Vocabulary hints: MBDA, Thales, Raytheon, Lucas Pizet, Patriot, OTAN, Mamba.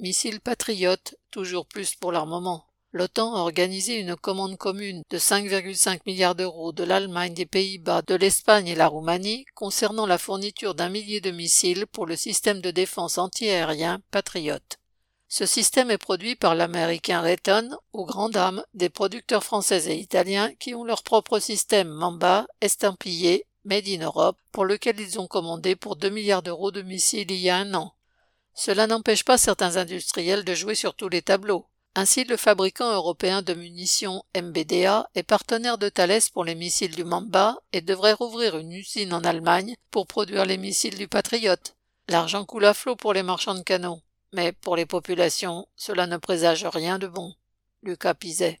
Missiles Patriot, toujours plus pour l'armement. L'OTAN a organisé une commande commune de 5,5 milliards d'euros de l'Allemagne, des Pays-Bas, de l'Espagne et la Roumanie concernant la fourniture d'un millier de missiles pour le système de défense anti-aérien Patriot. Ce système est produit par l'américain Raytheon, aux grandes dames des producteurs français et italiens qui ont leur propre système Mamba, estampillé « Made in Europe », pour lequel ils ont commandé pour 2 milliards d'euros de missiles il y a un an. Cela n'empêche pas certains industriels de jouer sur tous les tableaux. Ainsi, le fabricant européen de munitions MBDA est partenaire de Thales pour les missiles du Mamba et devrait rouvrir une usine en Allemagne pour produire les missiles du Patriot. L'argent coule à flot pour les marchands de canons, mais pour les populations, cela ne présage rien de bon. Lucas Pizet.